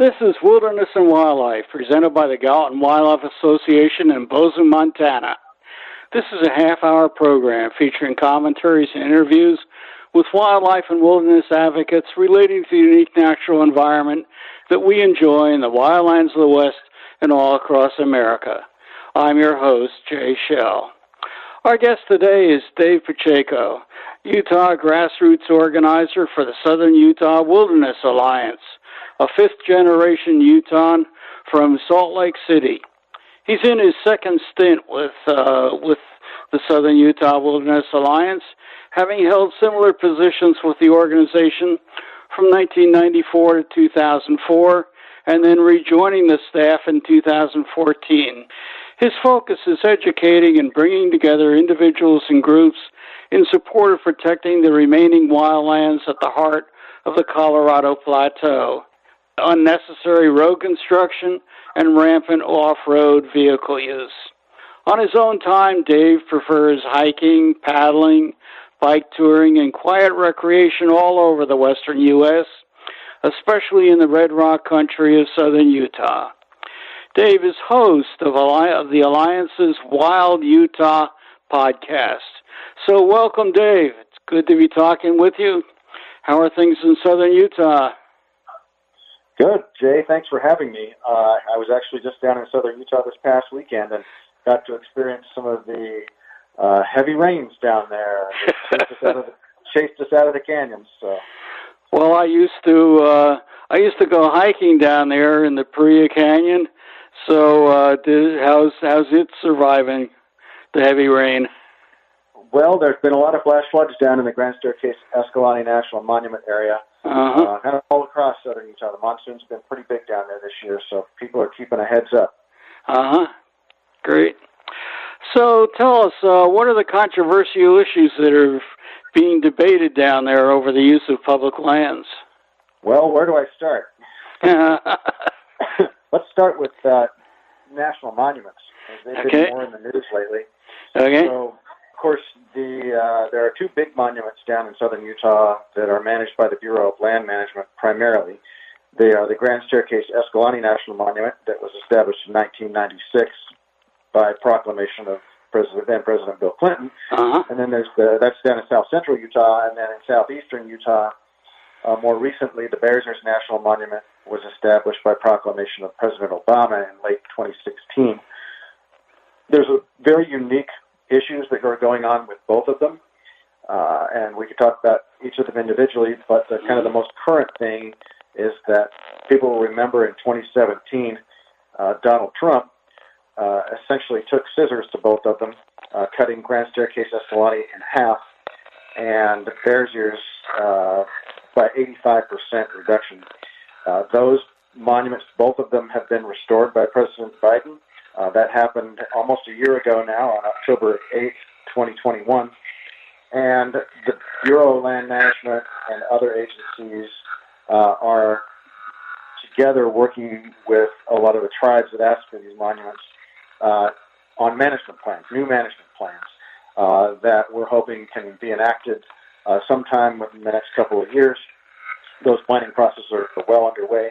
This is Wilderness and Wildlife, presented by the Gallatin Wildlife Association in Bozeman, Montana. This is a half-hour program featuring commentaries and interviews with wildlife and wilderness advocates relating to the unique natural environment that we enjoy in the wildlands of the West and all across America. I'm your host, Jay Shell. Our guest today is Dave Pacheco, Utah grassroots organizer for the Southern Utah Wilderness Alliance, a fifth-generation Utahn from Salt Lake City. He's in his second stint with the Southern Utah Wilderness Alliance, having held similar positions with the organization from 1994 to 2004, and then rejoining the staff in 2014. His focus is educating and bringing together individuals and groups in support of protecting the remaining wildlands at the heart of the Colorado Plateau, unnecessary road construction, and rampant off-road vehicle use. On his own time, Dave prefers hiking, paddling, bike touring, and quiet recreation all over the western U.S., especially in the Red Rock country of southern Utah. Dave is host of the Alliance's Wild Utah Podcast. So welcome, Dave. It's good to be talking with you. How are things in southern Utah? Good, Jay. Thanks for having me. I was actually just down in southern Utah this past weekend and got to experience some of the heavy rains down there. Chased us out of the canyons. So. Well, I used to go hiking down there in the Perea Canyon. So, how's it surviving the heavy rain? Well, there's been a lot of flash floods down in the Grand Staircase-Escalante National Monument area, kind of all across southern Utah. The monsoon's been pretty big down there this year, so people are keeping a heads up. Great. So, tell us, what are the controversial issues that are being debated down there over the use of public lands? Well, where do I start? Let's start with national monuments. They've been more in the news lately. Okay. So, of course, there are two big monuments down in southern Utah that are managed by the Bureau of Land Management primarily. They are the Grand Staircase-Escalante National Monument that was established in 1996 by proclamation of then President Bill Clinton. And then there's that's down in south central Utah, and then in southeastern Utah, more recently, the Bears Ears National Monument was established by proclamation of President Obama in late 2016. There's a very unique issues that are going on with both of them, and we could talk about each of them individually, but kind of the most current thing is that people will remember in 2017, Donald Trump essentially took scissors to both of them, cutting Grand Staircase-Escalante in half, and the Bears Ears by 85% reduction. Those monuments, both of them, have been restored by President Biden. That happened almost a year ago now, on October 8, 2021. And the Bureau of Land Management and other agencies are together working with a lot of the tribes that ask for these monuments on management plans, new management plans, that we're hoping can be enacted sometime within the next couple of years. Those planning processes are well underway.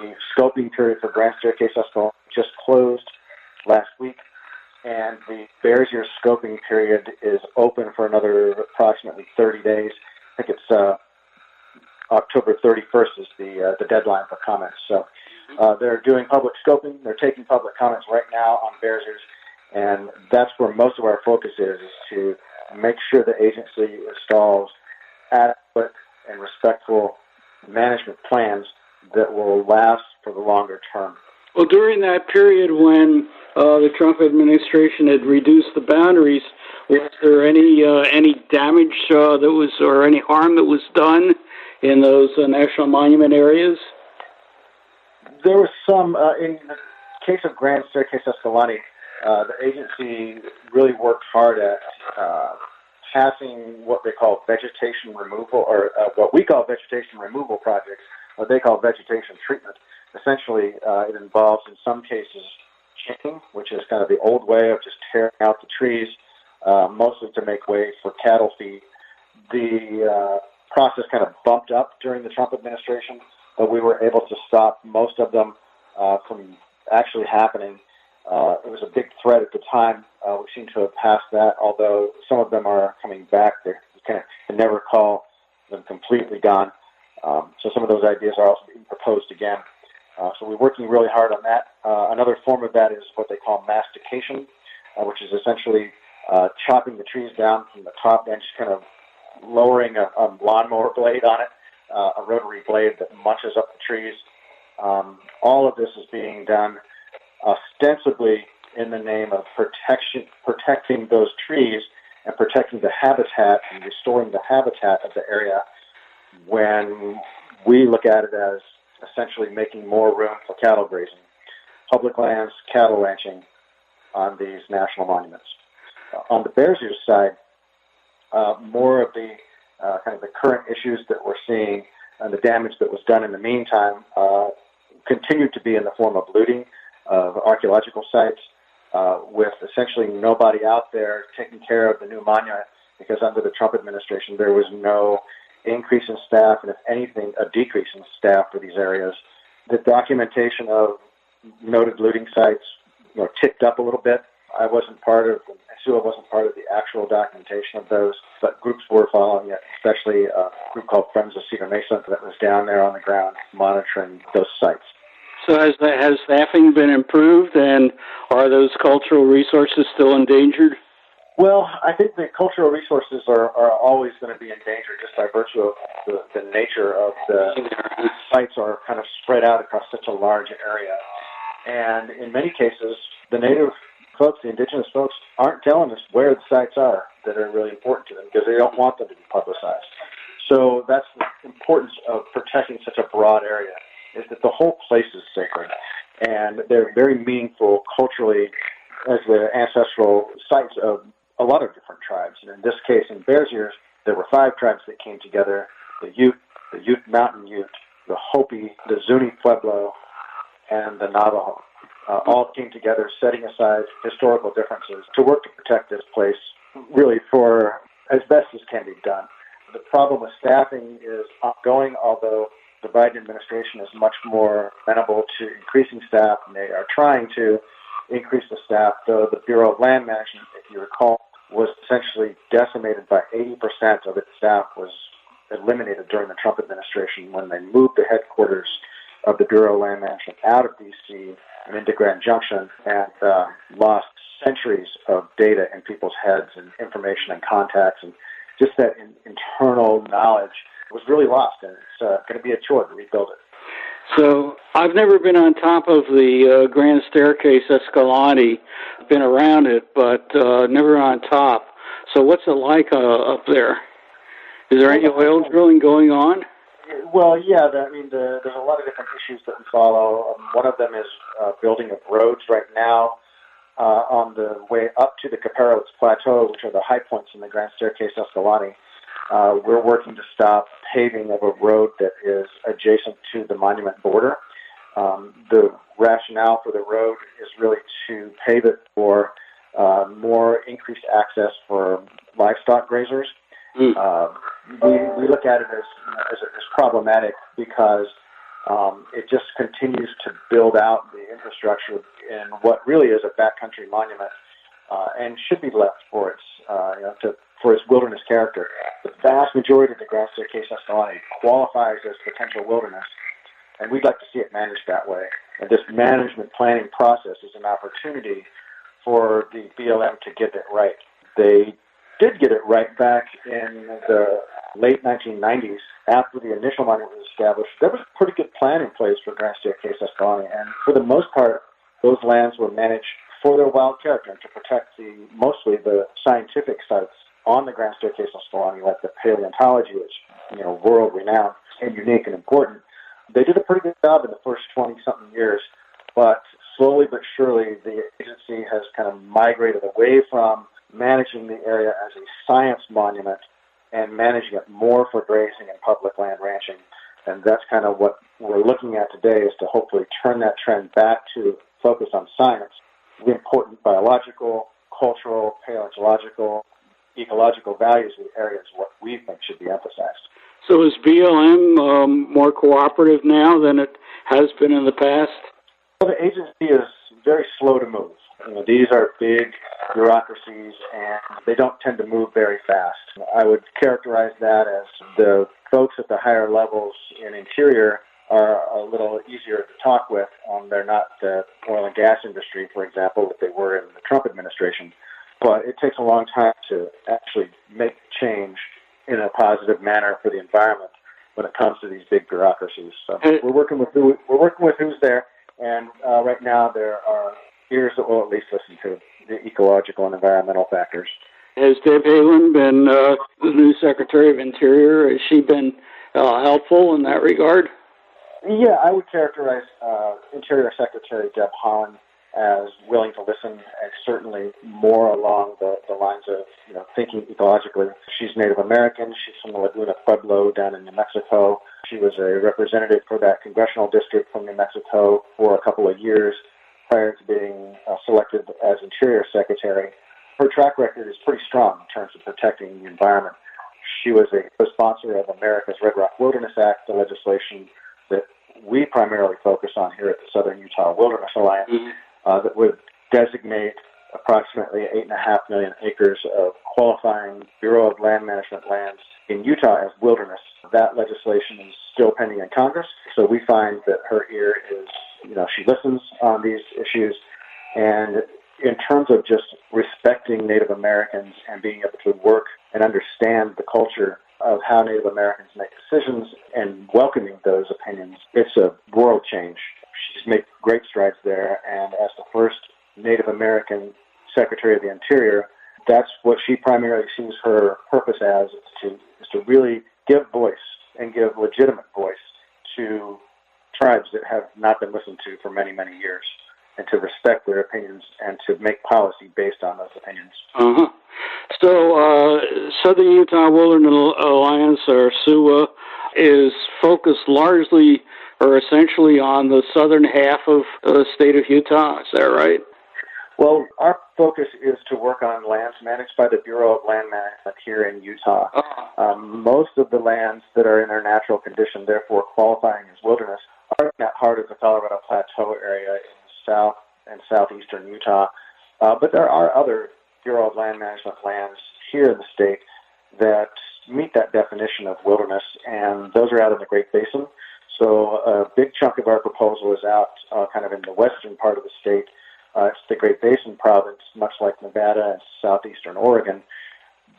The scoping period for Grand Staircase-Escalante just closed last week, and the Bears Ears scoping period is open for another approximately 30 days. I think it's October 31st is the deadline for comments. So they're doing public scoping. They're taking public comments right now on Bears Ears, and that's where most of our focus is to make sure the agency installs adequate and respectful management plans that will last for the longer term. Well, during that period when the Trump administration had reduced the boundaries, was there any damage that was, or any harm that was done in those national monument areas? There was some. In the case of Grand Staircase-Escalante, the agency really worked hard at passing what they call vegetation removal, or what we call vegetation removal projects, what they call vegetation treatment. Essentially, it involves, in some cases, chipping, which is kind of the old way of just tearing out the trees, mostly to make way for cattle feed. The process kind of bumped up during the Trump administration. but we were able to stop most of them from actually happening. It was a big threat at the time. We seem to have passed that, although some of them are coming back. You can never call them completely gone. So some of those ideas are also being proposed again. So we're working really hard on that. Another form of that is what they call mastication, which is essentially chopping the trees down from the top and just kind of lowering a lawnmower blade on it, a rotary blade that munches up the trees. All of this is being done ostensibly in the name of protecting those trees and protecting the habitat and restoring the habitat of the area, when we look at it as essentially making more room for cattle grazing, public lands, cattle ranching on these national monuments. On the Bears Ears side, more of the kind of the current issues that we're seeing and the damage that was done in the meantime continued to be in the form of looting of archaeological sites, with essentially nobody out there taking care of the new monument, because under the Trump administration there was no increase in staff, and if anything, a decrease in staff for these areas. The documentation of noted looting sites, ticked up a little bit. SUA wasn't part of the actual documentation of those, but groups were following it, especially a group called Friends of Cedar Mesa that was down there on the ground monitoring those sites. So has staffing been improved, and are those cultural resources still endangered? Well, I think the cultural resources are always going to be in danger just by virtue of the nature of the sites are kind of spread out across such a large area. And in many cases, the native folks, the indigenous folks, aren't telling us where the sites are that are really important to them because they don't want them to be publicized. So that's the importance of protecting such a broad area, is that the whole place is sacred. And they're very meaningful culturally as the ancestral sites of a lot of different tribes. And in this case, in Bears Ears, there were 5 tribes that came together: the Ute Mountain Ute, the Hopi, the Zuni Pueblo, and the Navajo. All came together, setting aside historical differences to work to protect this place, really for as best as can be done. The problem with staffing is ongoing, although the Biden administration is much more amenable to increasing staff, and they are trying to increase the staff, though the Bureau of Land Management, if you recall, was essentially decimated by 80% of its staff was eliminated during the Trump administration when they moved the headquarters of the Bureau of Land Management out of D.C. and into Grand Junction, and lost centuries of data in people's heads and information and contacts, and just that internal knowledge was really lost, and it's going to be a chore to rebuild it. So I've never been on top of the Grand Staircase-Escalante. I've been around it, but never on top. So what's it like up there? Is there any oil drilling going on? Well, yeah. There's a lot of different issues that we follow. One of them is building of roads right now on the way up to the Caparolet Plateau, which are the high points in the Grand Staircase-Escalante. We're working to stop paving of a road that is adjacent to the monument border. The rationale for the road is really to pave it for more increased access for livestock grazers. We look at it as problematic because it just continues to build out the infrastructure in what really is a backcountry monument, and should be left for its for its wilderness character. The vast majority of the Grand Staircase-Escalante qualifies as potential wilderness, and we'd like to see it managed that way. And this management planning process is an opportunity for the BLM to get it right. They did get it right back in the late 1990s. After the initial monument was established, there was a pretty good plan in place for Grand Staircase-Escalante, and for the most part, those lands were managed for their wild character and to protect mostly the scientific sites on the Grand Staircase-Escalante, like the paleontology, which world-renowned and unique and important. They did a pretty good job in the first 20-something years, but slowly but surely the agency has kind of migrated away from managing the area as a science monument and managing it more for grazing and public land ranching. And that's kind of what we're looking at today, is to hopefully turn that trend back to focus on science, the important biological, cultural, paleontological, ecological values of the area is what we think should be emphasized. So is BLM more cooperative now than it has been in the past? Well, the agency is very slow to move. These are big bureaucracies, and they don't tend to move very fast. I would characterize that as the folks at the higher levels in Interior are a little easier to talk with. They're not the oil and gas industry, for example, that they were in the Trump administration. But it takes a long time to actually make change in a positive manner for the environment when it comes to these big bureaucracies. So we're working with who's there, and right now there are ears that will at least listen to the ecological and environmental factors. Has Deb Haaland been the new Secretary of Interior? Has she been helpful in that regard? Yeah, I would characterize Interior Secretary Deb Haaland as willing to listen, and certainly more along the lines of thinking ecologically. She's Native American. She's from the Laguna Pueblo down in New Mexico. She was a representative for that congressional district from New Mexico for a couple of years prior to being selected as Interior Secretary. Her track record is pretty strong in terms of protecting the environment. She was a co-sponsor of America's Red Rock Wilderness Act, the legislation that we primarily focus on here at the Southern Utah Wilderness Alliance, that would designate approximately 8.5 million acres of qualifying Bureau of Land Management lands in Utah as wilderness. That legislation is still pending in Congress, so we find that her ear is, she listens on these issues. And in terms of just respecting Native Americans and being able to work and understand the culture of how Native Americans make decisions and welcoming those opinions, it's a world change. She's made great strides there, and as the first Native American Secretary of the Interior, that's what she primarily sees her purpose as, is to really give voice and give legitimate voice to tribes that have not been listened to for many, many years, and to respect their opinions and to make policy based on those opinions. Uh-huh. So Southern Utah Wilderness Alliance, or SUWA, is focused largely or essentially on the southern half of the state of Utah. Is that right? Well, our focus is to work on lands managed by the Bureau of Land Management here in Utah. Uh-huh. Most of the lands that are in their natural condition, therefore qualifying as wilderness, are in that part of the Colorado Plateau area in south and southeastern Utah. But there are other Bureau of Land Management lands here in the state that meet that definition of wilderness, and those are out in the Great Basin. So a big chunk of our proposal is out kind of in the western part of the state. It's the Great Basin province, much like Nevada and southeastern Oregon.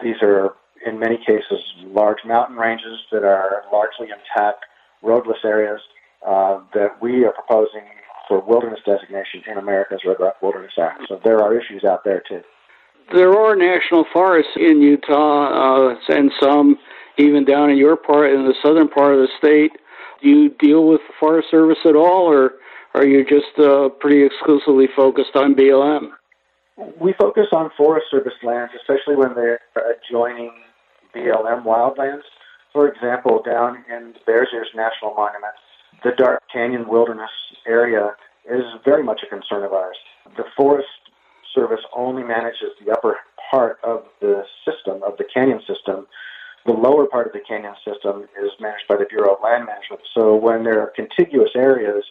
These are, in many cases, large mountain ranges that are largely intact, roadless areas that we are proposing for wilderness designation in America's Red Rock Wilderness Act. So there are issues out there, too. There are national forests in Utah, and some even down in your part, in the southern part of the state. Do you deal with the Forest Service at all, or are you just pretty exclusively focused on BLM? We focus on Forest Service lands, especially when they're adjoining BLM wildlands. For example, down in the Bears Ears National Monument, the Dark Canyon Wilderness area is very much a concern of ours. The Forest Service only manages the upper part of the system, of the canyon system. The lower part of the canyon system is managed by the Bureau of Land Management. So when there are contiguous areas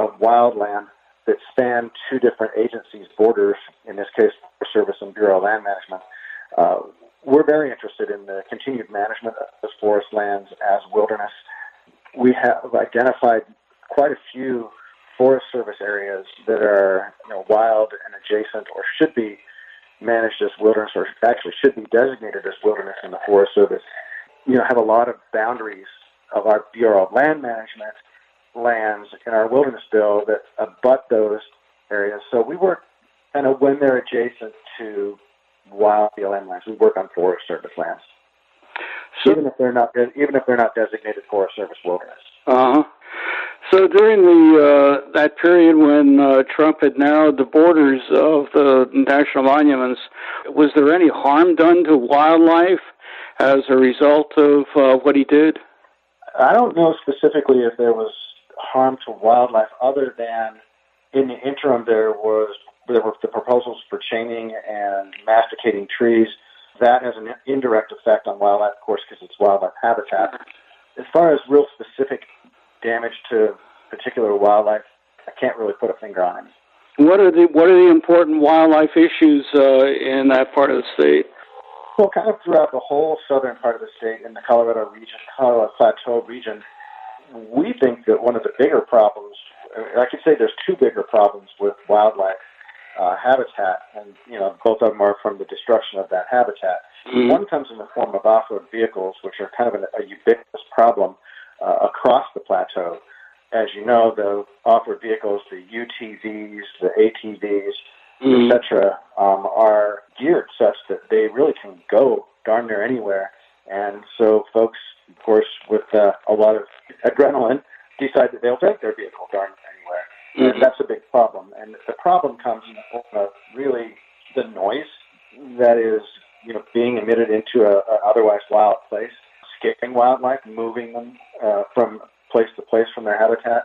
of wildland that span two different agencies' borders, in this case, Forest Service and Bureau of Land Management, we're very interested in the continued management of those forest lands as wilderness. We have identified quite a few Forest Service areas that are wild and adjacent, or should be managed as wilderness, or actually should be designated as wilderness in the Forest Service. Have a lot of boundaries of our Bureau of Land Management lands in our wilderness bill that abut those areas. So we work, and when they're adjacent to wild BLM lands, we work on Forest Service lands. So, even if they're not designated Forest Service wilderness. Uh-huh. So during that period when Trump had narrowed the borders of the national monuments, was there any harm done to wildlife as a result of what he did? I don't know specifically if there was harm to wildlife, other than in the interim there were the proposals for chaining and masticating trees. That has an indirect effect on wildlife, of course, because it's wildlife habitat. As far as real specific damage to particular wildlife, I can't really put a finger on it. What are the important wildlife issues in that part of the state? Well, kind of throughout the whole southern part of the state in the Colorado region, Colorado Plateau region, we think that one of the bigger problems, I could say there's two bigger problems with wildlife habitat, and you know both of them are from the destruction of that habitat. Mm-hmm. One comes in the form of off-road vehicles, which are kind of a ubiquitous problem across the plateau. As you know, the off-road vehicles, the UTVs, the ATVs, mm-hmm. etc., are geared such that they really can go darn near anywhere. And so folks, of course, with a lot of adrenaline, decide that they'll take their vehicle darn anywhere. Mm-hmm. And that's a big problem. And the problem comes in the form of really the noise that is, you know, being emitted into an otherwise wild place, scaring wildlife, moving them from place to place from their habitat.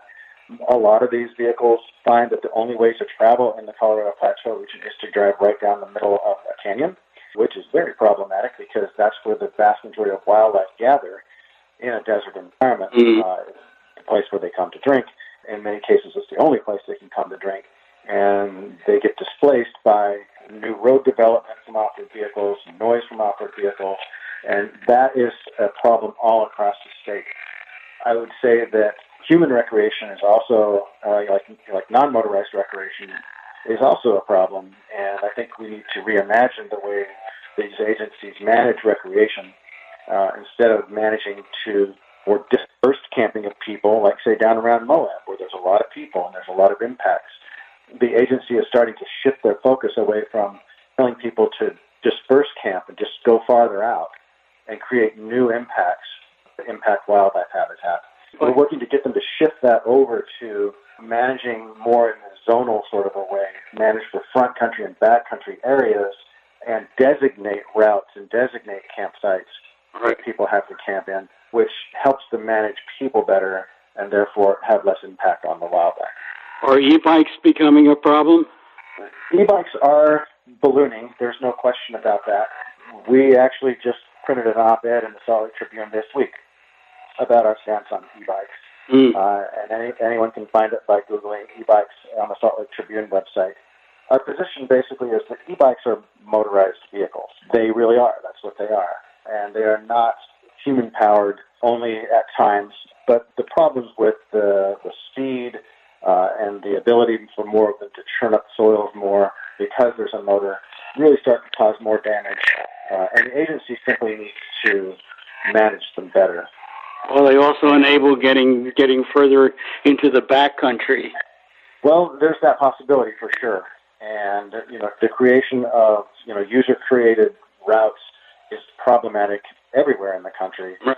A lot of these vehicles find that the only way to travel in the Colorado Plateau region is to drive right down the middle of a canyon, which is very problematic because that's where the vast majority of wildlife gather in a desert environment. Mm-hmm. It's the place where they come to drink. In many cases, it's the only place they can come to drink. And they get displaced by new road development from off-road vehicles, noise from off-road vehicles, and that is a problem all across the state. I would say that human recreation is also, like non-motorized recreation, is also a problem, and I think we need to reimagine the way these agencies manage recreation instead of managing to more dispersed camping of people, like, say, down around Moab, where there's a lot of people and there's a lot of impacts. The agency is starting to shift their focus away from telling people to disperse camp and just go farther out and create new impacts that impact wildlife habitat. We're working to get them to shift that over to managing more in a zonal sort of a way, manage the front country and back country areas and designate routes and designate campsites that people have to camp in, which helps them manage people better and therefore have less impact on the wildlife. Are e-bikes becoming a problem? E-bikes are ballooning. There's no question about that. We actually just printed an op-ed in the Salt Lake Tribune this week about our stance on e-bikes. Mm. And anyone can find it by Googling e-bikes on the Salt Lake Tribune website. Our position basically is that e-bikes are motorized vehicles. They really are. That's what they are. And they are not human-powered only at times. But the problems with the speed and the ability for more of them to churn up soils more because there's a motor really start to cause more damage. And the agency simply needs to manage them better. Well, they also enable getting further into the backcountry. Well, there's that possibility for sure. And, you know, the creation of, you know, user-created routes is problematic everywhere in the country. Right.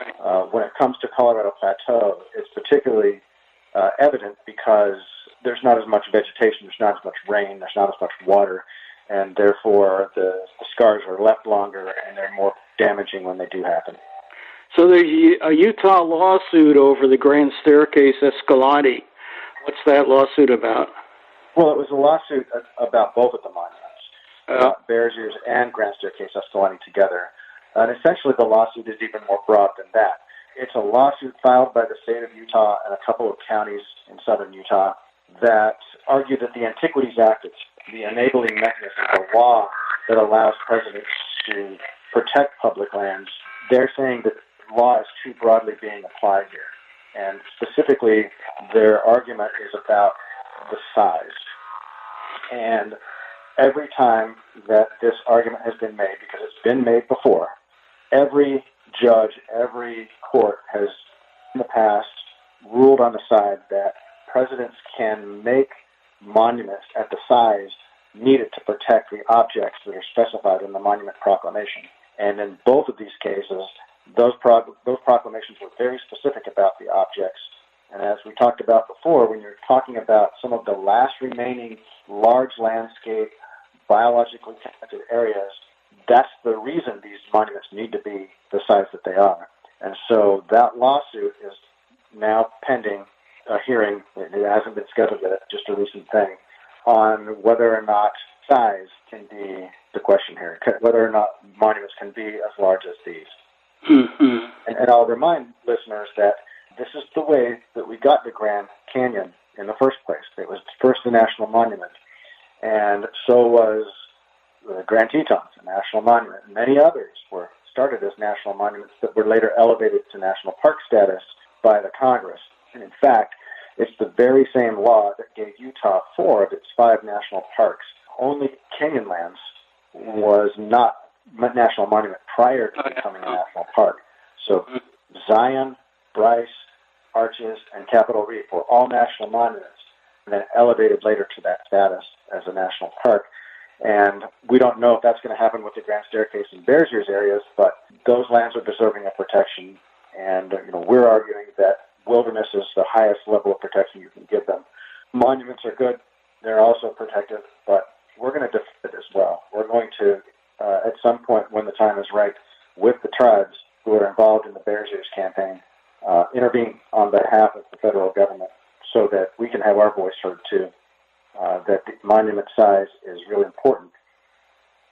When it comes to Colorado Plateau, it's particularly evident because there's not as much vegetation, there's not as much rain, there's not as much water, and therefore the scars are left longer and they're more damaging when they do happen. So there's a Utah lawsuit over the Grand Staircase-Escalante. What's that lawsuit about? Well, it was a lawsuit about both of the monuments, Bears Ears and Grand Staircase-Escalante together. And essentially the lawsuit is even more broad than that. It's a lawsuit filed by the state of Utah and a couple of counties in southern Utah that argue that the Antiquities Act, it's the enabling mechanism, the law that allows presidents to protect public lands, they're saying that the law is too broadly being applied here. And specifically, their argument is about the size. And every time that this argument has been made, because it's been made before, every judge, every court has in the past ruled on the side that presidents can make monuments at the size needed to protect the objects that are specified in the Monument Proclamation. And in both of these cases, those proclamations were very specific about the objects. And as we talked about before, when you're talking about some of the last remaining large landscape, biologically connected areas, that's the reason these monuments need to be the size that they are. And so that lawsuit is now pending a hearing. It hasn't been scheduled yet, just a recent thing, on whether or not size can be the question here, whether or not monuments can be as large as these. Mm-hmm. And I'll remind listeners that this is the way that we got to Grand Canyon in the first place. It was first a national monument, and so was the Grand Tetons, a national monument. And many others were started as national monuments that were later elevated to national park status by the Congress. And in fact, it's the very same law that gave Utah 4 of its 5 national parks. Only Canyonlands was not a national monument prior to becoming a national park. So Zion, Bryce, Arches, and Capitol Reef were all national monuments, and then elevated later to that status as a national park. And we don't know if that's going to happen with the Grand Staircase and Bears Ears areas, but those lands are deserving of protection. And we're arguing that wilderness is the highest level of protection you can give them. Monuments are good. They're also protected, but we're going to defend it as well. We're going to, at some point when the time is right, with the tribes who are involved in the Bears Ears campaign, intervene on behalf of the federal government so that we can have our voice heard too. That the monument size is really important,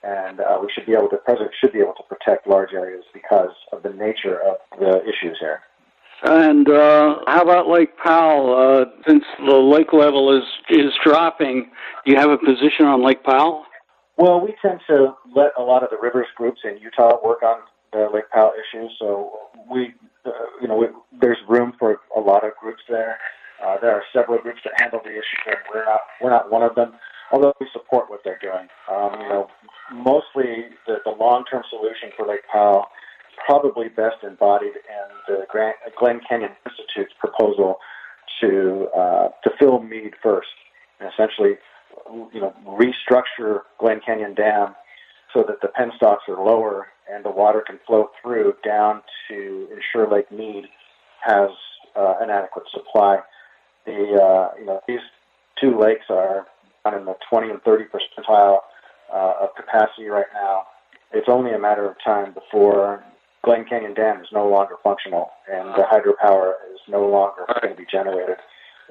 and the president should be able to protect large areas because of the nature of the issues here. And how about Lake Powell? Since the lake level is dropping, do you have a position on Lake Powell? Well, we tend to let a lot of the rivers groups in Utah work on the Lake Powell issues, so there's room for a lot of groups there. There are several groups that handle the issue, and we're not one of them, although we support what they're doing. Mostly the long-term solution for Lake Powell is probably best embodied in the Glen Canyon Institute's proposal to fill Mead first, and essentially, restructure Glen Canyon Dam so that the penstocks are lower and the water can flow through down to ensure Lake Mead has an adequate supply. These two lakes are in the 20 and 30 percentile of capacity right now. It's only a matter of time before Glen Canyon Dam is no longer functional and the hydropower is no longer going to be generated.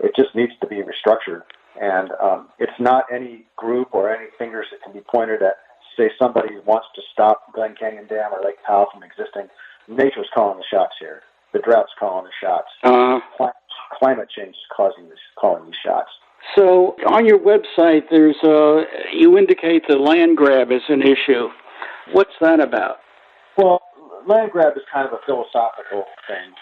It just needs to be restructured. And it's not any group or any fingers that can be pointed at, say, somebody wants to stop Glen Canyon Dam or Lake Powell from existing. Nature's calling the shots here. The drought's calling the shots. Climate change is calling these shots. So on your website, you indicate the land grab is an issue. What's that about? Well, land grab is kind of a philosophical thing.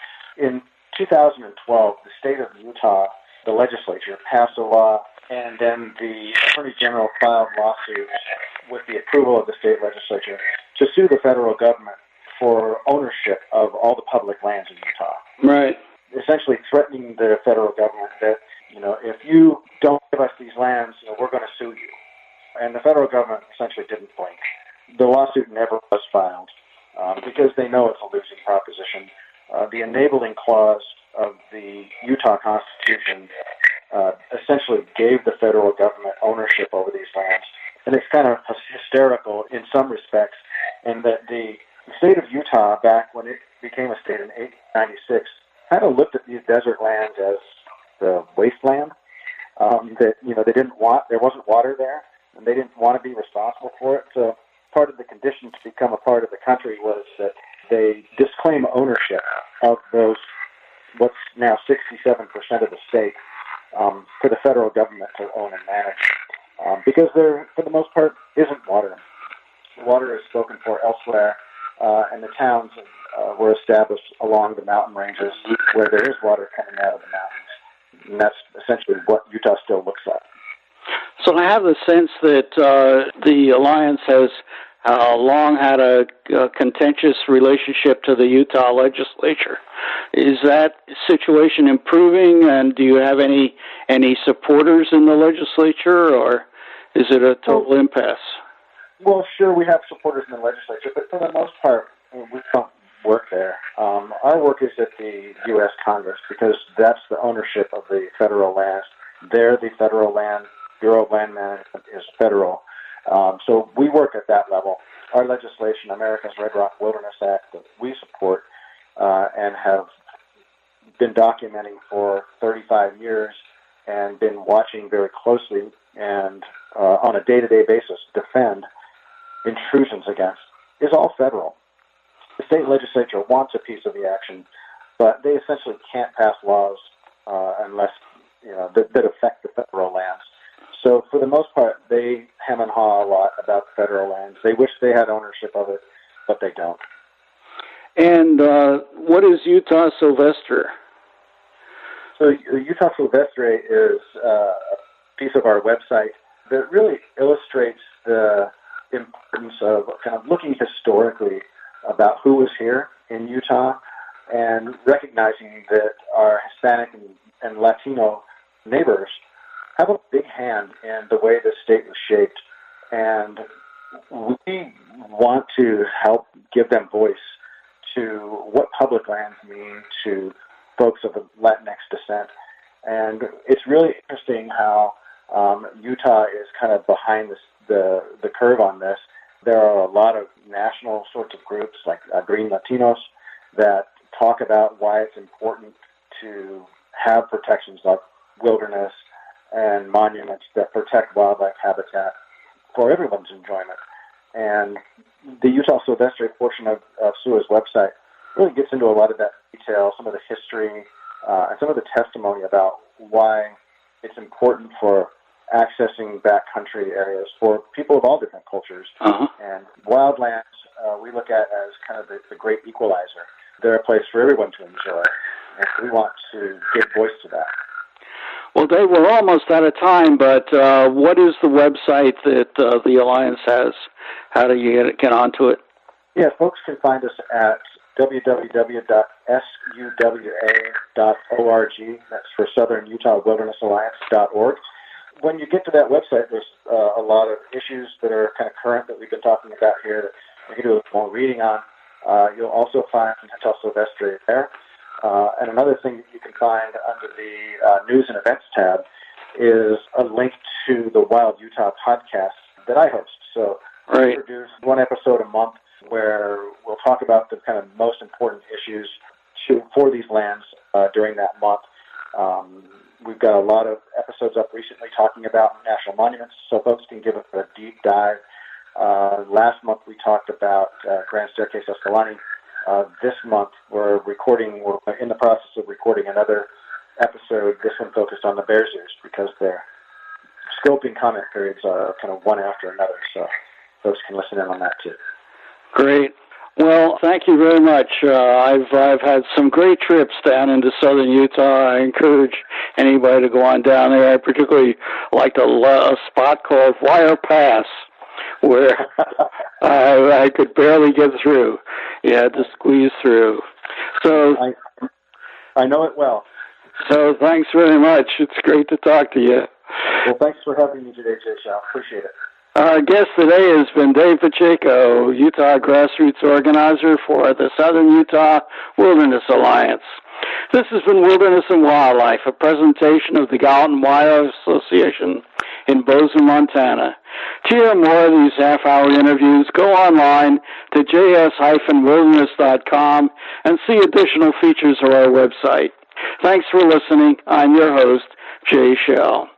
In 2012, the state of Utah, the legislature, passed a law, and then the Attorney General filed lawsuits with the approval of the state legislature to sue the federal government for ownership of all the public lands in Utah. Right. Essentially threatening the federal government that, if you don't give us these lands, we're going to sue you. And the federal government essentially didn't blink. The lawsuit never was filed because they know it's a losing proposition. The enabling clause of the Utah Constitution essentially gave the federal government ownership over these lands. And it's kind of hysterical in some respects in that the state of Utah, back when it became a state in 1896, kind of looked at these desert lands as the wasteland. They didn't want, there wasn't water there, and they didn't want to be responsible for it. So part of the condition to become a part of the country was that they disclaim ownership of those, what's now 67% of the state, for the federal government to own and manage, because there, for the most part, isn't water. Water is spoken for elsewhere, and the towns were established along the mountain ranges where there is water coming out of the mountains. And that's essentially what Utah still looks like. So I have the sense that the Alliance has long had a contentious relationship to the Utah legislature. Is that situation improving, and do you have any supporters in the legislature, or is it a total impasse? Well, sure, we have supporters in the legislature, but for the most part, we don't work there. Our work is at the U.S. Congress because that's the ownership of the federal lands. They're the federal land. Bureau of Land Management is federal. So we work at that level. Our legislation, America's Red Rock Wilderness Act, that we support and have been documenting for 35 years and been watching very closely and on a day-to-day basis defend intrusions against, is all federal. The state legislature wants a piece of the action, but they essentially can't pass laws unless, you know, that affect the federal lands. So for the most part, they hem and haw a lot about the federal lands. They wish they had ownership of it, but they don't. And what is Utah Sylvester? So Utah Sylvester is a piece of our website that really illustrates the importance of kind of looking historically about who was here in Utah and recognizing that our Hispanic and Latino neighbors have a big hand in the way the state was shaped. And we want to help give them voice to what public lands mean to folks of Latinx descent. And it's really interesting how Utah is kind of behind this, the curve on this. There are a lot of national sorts of groups like Green Latinos that talk about why it's important to have protections like wilderness and monuments that protect wildlife habitat for everyone's enjoyment. And the Utah Sylvester portion of SUA's website really gets into a lot of that detail, some of the history, and some of the testimony about why it's important for accessing backcountry areas for people of all different cultures. Uh-huh. And wildlands we look at as kind of the great equalizer. They're a place for everyone to enjoy, and we want to give voice to that. Well, Dave, we're almost out of time, but what is the website that the Alliance has? How do you get onto it? Yeah, folks can find us at www.suwa.org. That's for Southern Utah Wilderness Alliance.org. When you get to that website, there's a lot of issues that are kind of current that we've been talking about here that you can do a little reading on. You'll also find Utah Sylvester there. And another thing that you can find under the News and Events tab is a link to the Wild Utah Podcast that I host. So we produce one episode a month where we'll talk about the kind of most important issues for these lands during that month. We've got a lot of episodes up recently talking about national monuments, so folks can give us a deep dive. Last month we talked about Grand Staircase-Escalante. This month we're in the process of recording another episode, this one focused on the Bears Ears, because their scope and comment periods are kind of one after another, so folks can listen in on that too. Great. Well, thank you very much. I've had some great trips down into southern Utah. I encourage anybody to go on down there. I particularly liked a spot called Wire Pass, where I could barely get through. Yeah, to squeeze through. So I know it well. So thanks very much. It's great to talk to you. Well, thanks for having me today, Jason. I appreciate it. Our guest today has been Dave Pacheco, Utah grassroots organizer for the Southern Utah Wilderness Alliance. This has been Wilderness and Wildlife, a presentation of the Gallatin Wildlife Association in Bozeman, Montana. To hear more of these half-hour interviews, go online to js-wilderness.com and see additional features on our website. Thanks for listening. I'm your host, Jay Schell.